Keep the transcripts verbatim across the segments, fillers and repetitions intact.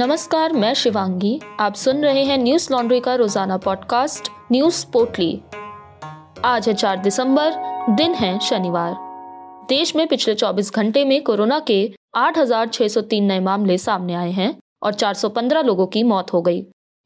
नमस्कार, मैं शिवांगी। आप सुन रहे हैं न्यूज लॉन्ड्री का रोजाना पॉडकास्ट न्यूज पोटली। आज है चार दिसंबर, दिन है शनिवार। देश में पिछले चौबीस घंटे में कोरोना के आठ हज़ार छह सौ तीन नए मामले सामने आए हैं और चार सौ पंद्रह लोगों की मौत हो गई।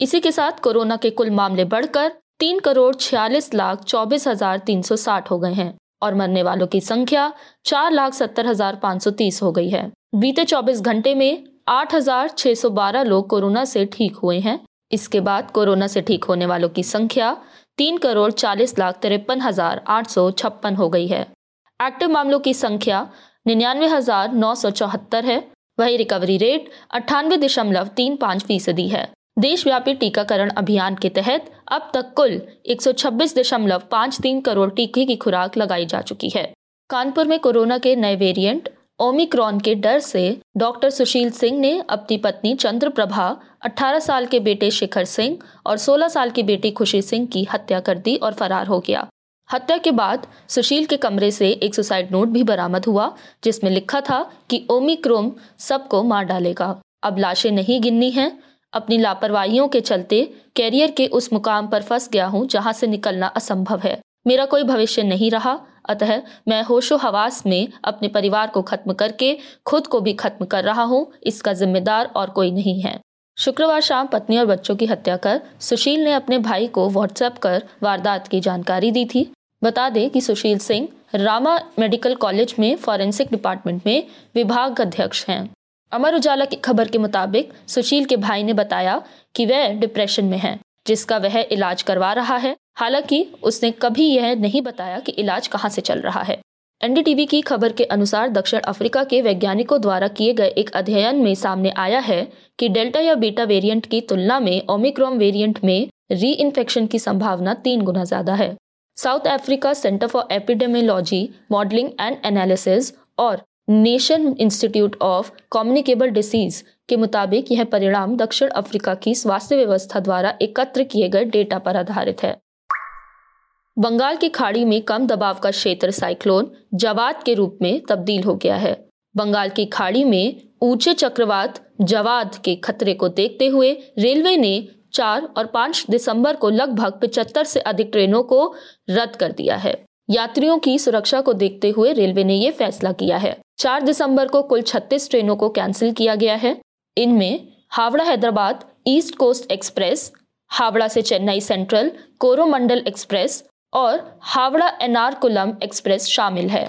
इसी के साथ कोरोना के कुल मामले बढ़कर तीन करोड़ छियालीस लाख चौबीस हजार तीन सौ साठ हो गए हैं और मरने वालों की संख्या चार लाख सत्तर हजार पाँच सौ तीस हो गई है। बीते चौबीस घंटे में आठ हज़ार छह सौ बारह लोग कोरोना से ठीक हुए हैं। इसके बाद कोरोना से ठीक होने वालों की संख्या तीन करोड़ चालीस लाख तिरपन हजार आठ सौ छप्पन हो गई है। एक्टिव मामलों की संख्या निन्यानवे हजार नौ सौ चौहत्तर है। वही रिकवरी रेट अट्ठानवे दशमलव तीन पाँच फीसदी है। देशव्यापी टीकाकरण अभियान के तहत अब तक कुल एक सौ छब्बीस दशमलव पाँच तीन करोड़ टीके की खुराक लगाई जा चुकी है। कानपुर में कोरोना के नए वेरिएंट ओमिक्रॉन के डर से डॉक्टर सुशील सिंह ने अपनी पत्नी चंद्रप्रभा, अठारह साल के बेटे शिखर सिंह और सोलह साल की बेटी खुशी सिंह की हत्या कर दी और फरार हो गया। हत्या के बाद सुशील के कमरे से एक सुसाइड नोट भी बरामद हुआ जिसमें लिखा था कि ओमिक्रॉन सबको मार डालेगा, अब लाशें नहीं गिननी हैं। अपनी लापरवाहियों के चलते कैरियर के उस मुकाम पर फंस गया हूँ जहाँ से निकलना असंभव है। मेरा कोई भविष्य नहीं रहा, अतः मैं होशो हवास में अपने परिवार को खत्म करके खुद को भी खत्म कर रहा हूँ। इसका जिम्मेदार और कोई नहीं है। शुक्रवार शाम पत्नी और बच्चों की हत्या कर सुशील ने अपने भाई को व्हाट्सएप कर वारदात की जानकारी दी थी। बता दें कि सुशील सिंह रामा मेडिकल कॉलेज में फॉरेंसिक डिपार्टमेंट में विभाग अध्यक्ष हैं। अमर उजाला की खबर के मुताबिक सुशील के भाई ने बताया कि वह डिप्रेशन में है जिसका वह इलाज करवा रहा है, हालांकि उसने कभी यह नहीं बताया कि इलाज कहां से चल रहा है। एनडीटीवी की खबर के अनुसार दक्षिण अफ्रीका के वैज्ञानिकों द्वारा किए गए एक अध्ययन में सामने आया है कि डेल्टा या बीटा वेरिएंट की तुलना में ओमिक्रॉन वेरिएंट में रीइंफेक्शन की संभावना तीन गुना ज्यादा है। South Africa centre for epidemiology modelling and analysis और national institute of communicable disease के मुताबिक यह परिणाम दक्षिण अफ्रीका की स्वास्थ्य व्यवस्था द्वारा एकत्र किए गए डेटा पर आधारित है। बंगाल की खाड़ी में कम दबाव का क्षेत्र साइक्लोन जवाद के रूप में तब्दील हो गया है। बंगाल की खाड़ी में ऊंचे चक्रवात जवाद के खतरे को देखते हुए रेलवे ने चार और पाँच दिसंबर को लगभग पचहत्तर से अधिक ट्रेनों को रद्द कर दिया है। यात्रियों की सुरक्षा को देखते हुए रेलवे ने यह फैसला किया है। चार दिसंबर को कुल छत्तीस ट्रेनों को कैंसिल किया गया है। इनमें Howrah Hyderabad east coast express, Howrah से चेन्नई सेंट्रल कोरोमंडल एक्सप्रेस और हावड़ा एर्नाकुलम एक्सप्रेस शामिल है।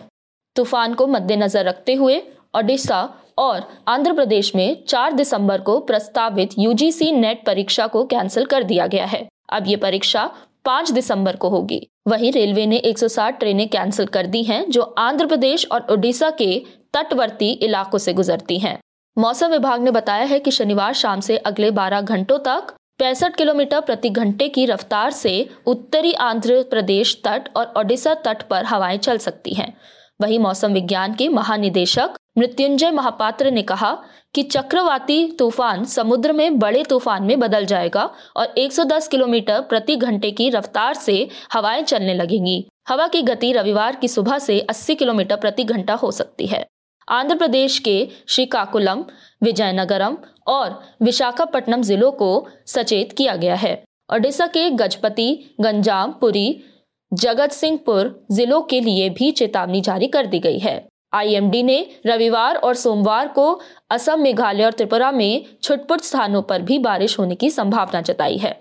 तूफान को मद्देनजर रखते हुए ओडिशा और आंध्र प्रदेश में चार दिसंबर को प्रस्तावित यूजीसी नेट परीक्षा को कैंसिल कर दिया गया है। अब ये परीक्षा पाँच दिसंबर को होगी। वहीं रेलवे ने एक सौ साठ ट्रेनें कैंसिल कर दी हैं जो आंध्र प्रदेश और ओडिशा के तटवर्ती इलाकों से गुजरती हैं। मौसम विभाग ने बताया है कि शनिवार शाम से अगले बारह घंटों तक पैंसठ किलोमीटर प्रति घंटे की रफ्तार से उत्तरी आंध्र प्रदेश तट और ओडिशा तट पर हवाएं चल सकती हैं। वहीं मौसम विज्ञान के महानिदेशक मृत्युंजय महापात्र ने कहा कि चक्रवाती तूफान समुद्र में बड़े तूफान में बदल जाएगा और एक सौ दस किलोमीटर प्रति घंटे की रफ्तार से हवाएं चलने लगेंगी। हवा की गति रविवार की सुबह से अस्सी किलोमीटर प्रति घंटा हो सकती है। आंध्र प्रदेश के श्रीकाकुलम, विजयनगरम और विशाखापट्टनम जिलों को सचेत किया गया है। ओडिशा के गजपति, गंजाम, पुरी, जगत सिंहपुर जिलों के लिए भी चेतावनी जारी कर दी गई है। आईएमडी ने रविवार और सोमवार को असम, मेघालय और त्रिपुरा में छुटपुट स्थानों पर भी बारिश होने की संभावना जताई है।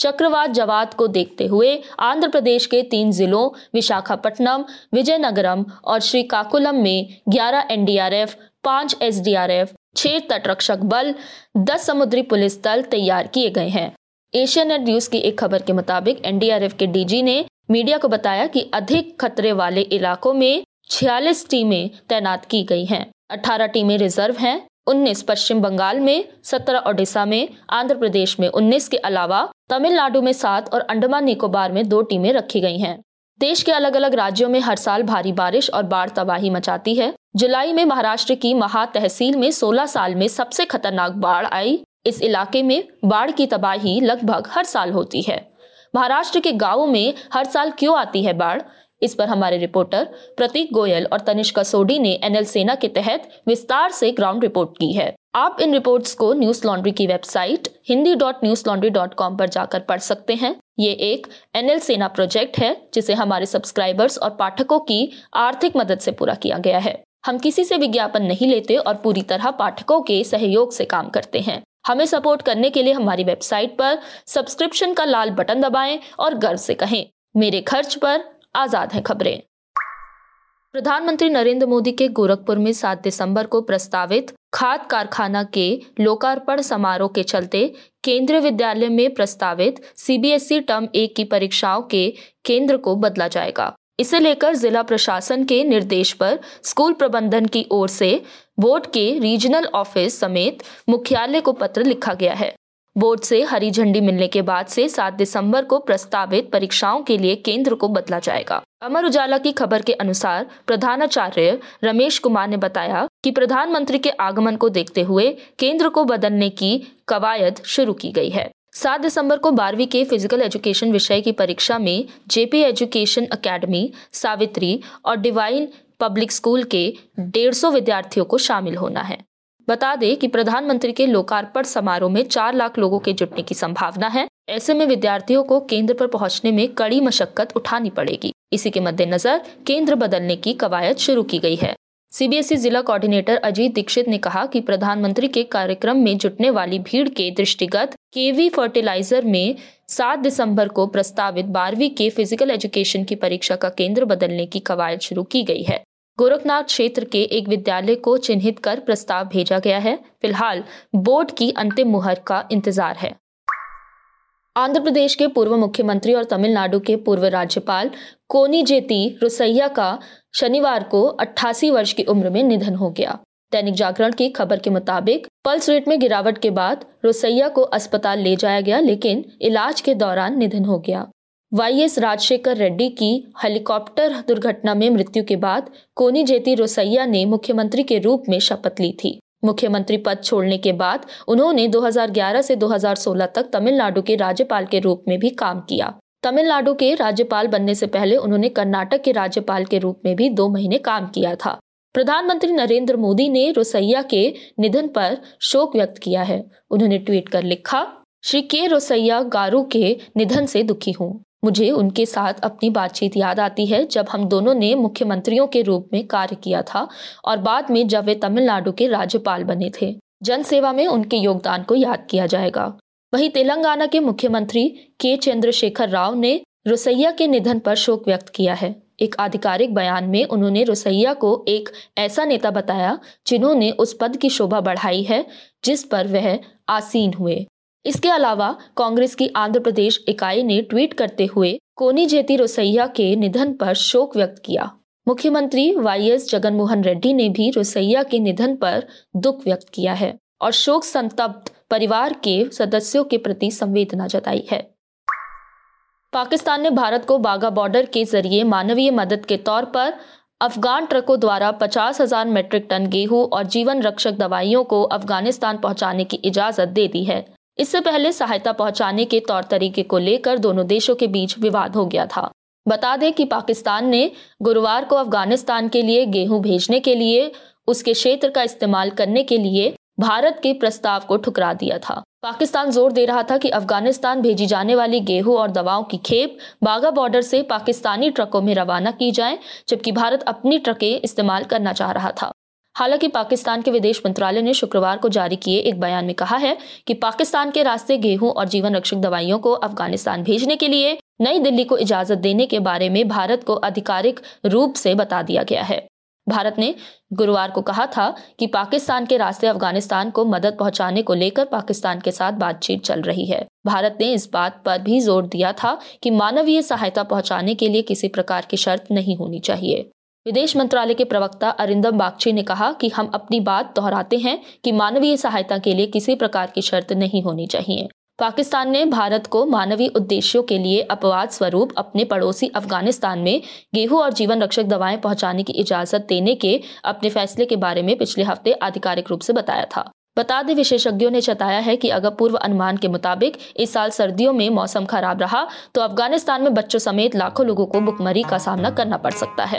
चक्रवात जवाद को देखते हुए आंध्र प्रदेश के तीन जिलों विशाखापट्टनम, विजयनगरम और श्रीकाकुलम में ग्यारह एनडीआरएफ, पाँच एसडीआरएफ, छह तटरक्षक बल, दस समुद्री पुलिस दल तैयार किए गए हैं। एशियानेट न्यूज की एक खबर के मुताबिक एनडीआरएफ के डीजी ने मीडिया को बताया कि अधिक खतरे वाले इलाकों में छियालीस टीमें तैनात की गई हैं। अठारह टीमें रिजर्व हैं। उन्नीस पश्चिम बंगाल में, सत्रह ओडिशा में, आंध्र प्रदेश में उन्नीस के अलावा तमिलनाडु में सात और अंडमान निकोबार में दो टीमें रखी गई हैं। देश के अलग अलग राज्यों में हर साल भारी बारिश और बाढ़ तबाही मचाती है। जुलाई में महाराष्ट्र की महा तहसील में सोलह साल में सबसे खतरनाक बाढ़ आई। इस इलाके में बाढ़ की तबाही लगभग हर साल होती है। महाराष्ट्र के गाँवों में हर साल क्यों आती है बाढ़? इस पर हमारे रिपोर्टर प्रतीक गोयल और तनिष्का सोडी ने एनएल सेना के तहत विस्तार से ग्राउंड रिपोर्ट की है। आप इन रिपोर्ट्स को न्यूज लॉन्ड्री की website Hindi dot Newslaundry dot com पर जाकर पढ़ सकते हैं। ये एक एनएल सेना प्रोजेक्ट है जिसे हमारे सब्सक्राइबर्स और पाठकों की आर्थिक मदद से पूरा किया गया है। हम किसी से विज्ञापन नहीं लेते और पूरी तरह पाठकों के सहयोग से काम करते हैं। हमें सपोर्ट करने के लिए हमारी वेबसाइट पर सब्सक्रिप्शन का लाल बटन दबाएं और गर्व से कहें, मेरे खर्च पर आजाद है खबरें। प्रधानमंत्री नरेंद्र मोदी के गोरखपुर में सात दिसंबर को प्रस्तावित खाद कारखाना के लोकार्पण समारोह के चलते केंद्रीय विद्यालय में प्रस्तावित सीबीएसई टर्म एक की परीक्षाओं के केंद्र को बदला जाएगा। इसे लेकर जिला प्रशासन के निर्देश पर स्कूल प्रबंधन की ओर से बोर्ड के रीजनल ऑफिस समेत मुख्यालय को पत्र लिखा गया है। बोर्ड से हरी झंडी मिलने के बाद से सात दिसंबर को प्रस्तावित परीक्षाओं के लिए केंद्र को बदला जाएगा। अमर उजाला की खबर के अनुसार प्रधानाचार्य रमेश कुमार ने बताया कि प्रधानमंत्री के आगमन को देखते हुए केंद्र को बदलने की कवायद शुरू की गई है। सात दिसंबर को बारहवीं के फिजिकल एजुकेशन विषय की परीक्षा में जेपी एजुकेशन अकेडमी, सावित्री और डिवाइन पब्लिक स्कूल के डेढ़ सौ विद्यार्थियों को शामिल होना है। बता दें कि प्रधानमंत्री के लोकार्पण समारोह में चार लाख लोगों के जुटने की संभावना है। ऐसे में विद्यार्थियों को केंद्र पर पहुंचने में कड़ी मशक्कत उठानी पड़ेगी। इसी के मद्देनजर केंद्र बदलने की कवायद शुरू की गई है। सीबीएसई जिला कोऑर्डिनेटर अजीत दीक्षित ने कहा कि प्रधानमंत्री के कार्यक्रम में जुटने वाली भीड़ के दृष्टिगत केवी फर्टिलाइजर में सात दिसंबर को प्रस्तावित बारहवीं के फिजिकल एजुकेशन की परीक्षा का केंद्र बदलने की कवायद शुरू की गई है। गोरखनाथ क्षेत्र के एक विद्यालय को चिन्हित कर प्रस्ताव भेजा गया है। फिलहाल बोर्ड की अंतिम मुहर का इंतजार है। आंध्र प्रदेश के पूर्व मुख्यमंत्री और तमिलनाडु के पूर्व राज्यपाल कोनीजेती रोसैया का शनिवार को अट्ठासी वर्ष की उम्र में निधन हो गया। दैनिक जागरण की खबर के मुताबिक पल्स रेट में गिरावट के बाद रोसैया को अस्पताल ले जाया गया, लेकिन इलाज के दौरान निधन हो गया। वाई एस जगनमोहन रेड्डी की हेलीकॉप्टर दुर्घटना में मृत्यु के बाद कोनीजेती रोसैया ने मुख्यमंत्री के रूप में शपथ ली थी। मुख्यमंत्री पद छोड़ने के बाद उन्होंने दो हज़ार ग्यारह से दो हज़ार सोलह तक तमिलनाडु के राज्यपाल के रूप में भी काम किया। तमिलनाडु के राज्यपाल बनने से पहले उन्होंने कर्नाटक के राज्यपाल के रूप में भी दो महीने काम किया था। प्रधानमंत्री नरेंद्र मोदी ने रोसैया के निधन पर शोक व्यक्त किया है। उन्होंने ट्वीट कर लिखा, श्री के रोसैया गारू के निधन से दुखी हूँ। मुझे उनके साथ अपनी बातचीत याद आती है जब हम दोनों ने मुख्यमंत्रियों के रूप में कार्य किया था और बाद में जब वे तमिलनाडु के राज्यपाल बने थे। जनसेवा में उनके योगदान को याद किया जाएगा। वहीं तेलंगाना के मुख्यमंत्री के चंद्रशेखर राव ने रोसैया के निधन पर शोक व्यक्त किया है। एक आधिकारिक बयान में उन्होंने रोसैया को एक ऐसा नेता बताया जिन्होंने उस पद की शोभा बढ़ाई है जिस पर वह आसीन हुए। इसके अलावा कांग्रेस की आंध्र प्रदेश इकाई ने ट्वीट करते हुए कोनीजेती रोसैया के निधन पर शोक व्यक्त किया। मुख्यमंत्री वाई एस जगनमोहन रेड्डी ने भी रोसैया के निधन पर दुख व्यक्त किया है और शोक संतप्त परिवार के सदस्यों के प्रति संवेदना जताई है। पाकिस्तान ने भारत को बागा बॉर्डर के जरिए मानवीय मदद के तौर पर अफगान ट्रकों द्वारा पचास हजार मेट्रिक टन गेहूं और जीवन रक्षक दवाइयों को अफगानिस्तान पहुँचाने की इजाजत दे दी है। इससे पहले सहायता पहुंचाने के तौर तरीके को लेकर दोनों देशों के बीच विवाद हो गया था। बता दें कि पाकिस्तान ने गुरुवार को अफगानिस्तान के लिए गेहूं भेजने के लिए उसके क्षेत्र का इस्तेमाल करने के लिए भारत के प्रस्ताव को ठुकरा दिया था। पाकिस्तान जोर दे रहा था कि अफगानिस्तान भेजी जाने वाली गेहूं और दवाओं की खेप बागा बॉर्डर से पाकिस्तानी ट्रकों में रवाना की जाए, जबकि भारत अपनी ट्रकें इस्तेमाल करना चाह रहा था। हालांकि पाकिस्तान के विदेश मंत्रालय ने शुक्रवार को जारी किए एक बयान में कहा है कि पाकिस्तान के रास्ते गेहूं और जीवन रक्षक दवाइयों को अफगानिस्तान भेजने के लिए नई दिल्ली को इजाजत देने के बारे में भारत को आधिकारिक रूप से बता दिया गया है। भारत ने गुरुवार को कहा था कि पाकिस्तान के रास्ते अफगानिस्तान को मदद पहुंचाने को लेकर पाकिस्तान के साथ बातचीत चल रही है। भारत ने इस बात पर भी जोर दिया था कि मानवीय सहायता पहुंचाने के लिए किसी प्रकार की शर्त नहीं होनी चाहिए। विदेश मंत्रालय के प्रवक्ता अरिंदम बागची ने कहा कि हम अपनी बात दोहराते हैं कि मानवीय सहायता के लिए किसी प्रकार की शर्त नहीं होनी चाहिए। पाकिस्तान ने भारत को मानवीय उद्देश्यों के लिए अपवाद स्वरूप अपने पड़ोसी अफगानिस्तान में गेहूं और जीवन रक्षक दवाएं पहुंचाने की इजाजत देने के अपने फैसले के बारे में पिछले हफ्ते आधिकारिक रूप से बताया था। बता दें, विशेषज्ञों ने जताया है कि अगर पूर्व अनुमान के मुताबिक इस साल सर्दियों में मौसम खराब रहा तो अफगानिस्तान में बच्चों समेत लाखों लोगों को भुखमरी का सामना करना पड़ सकता है।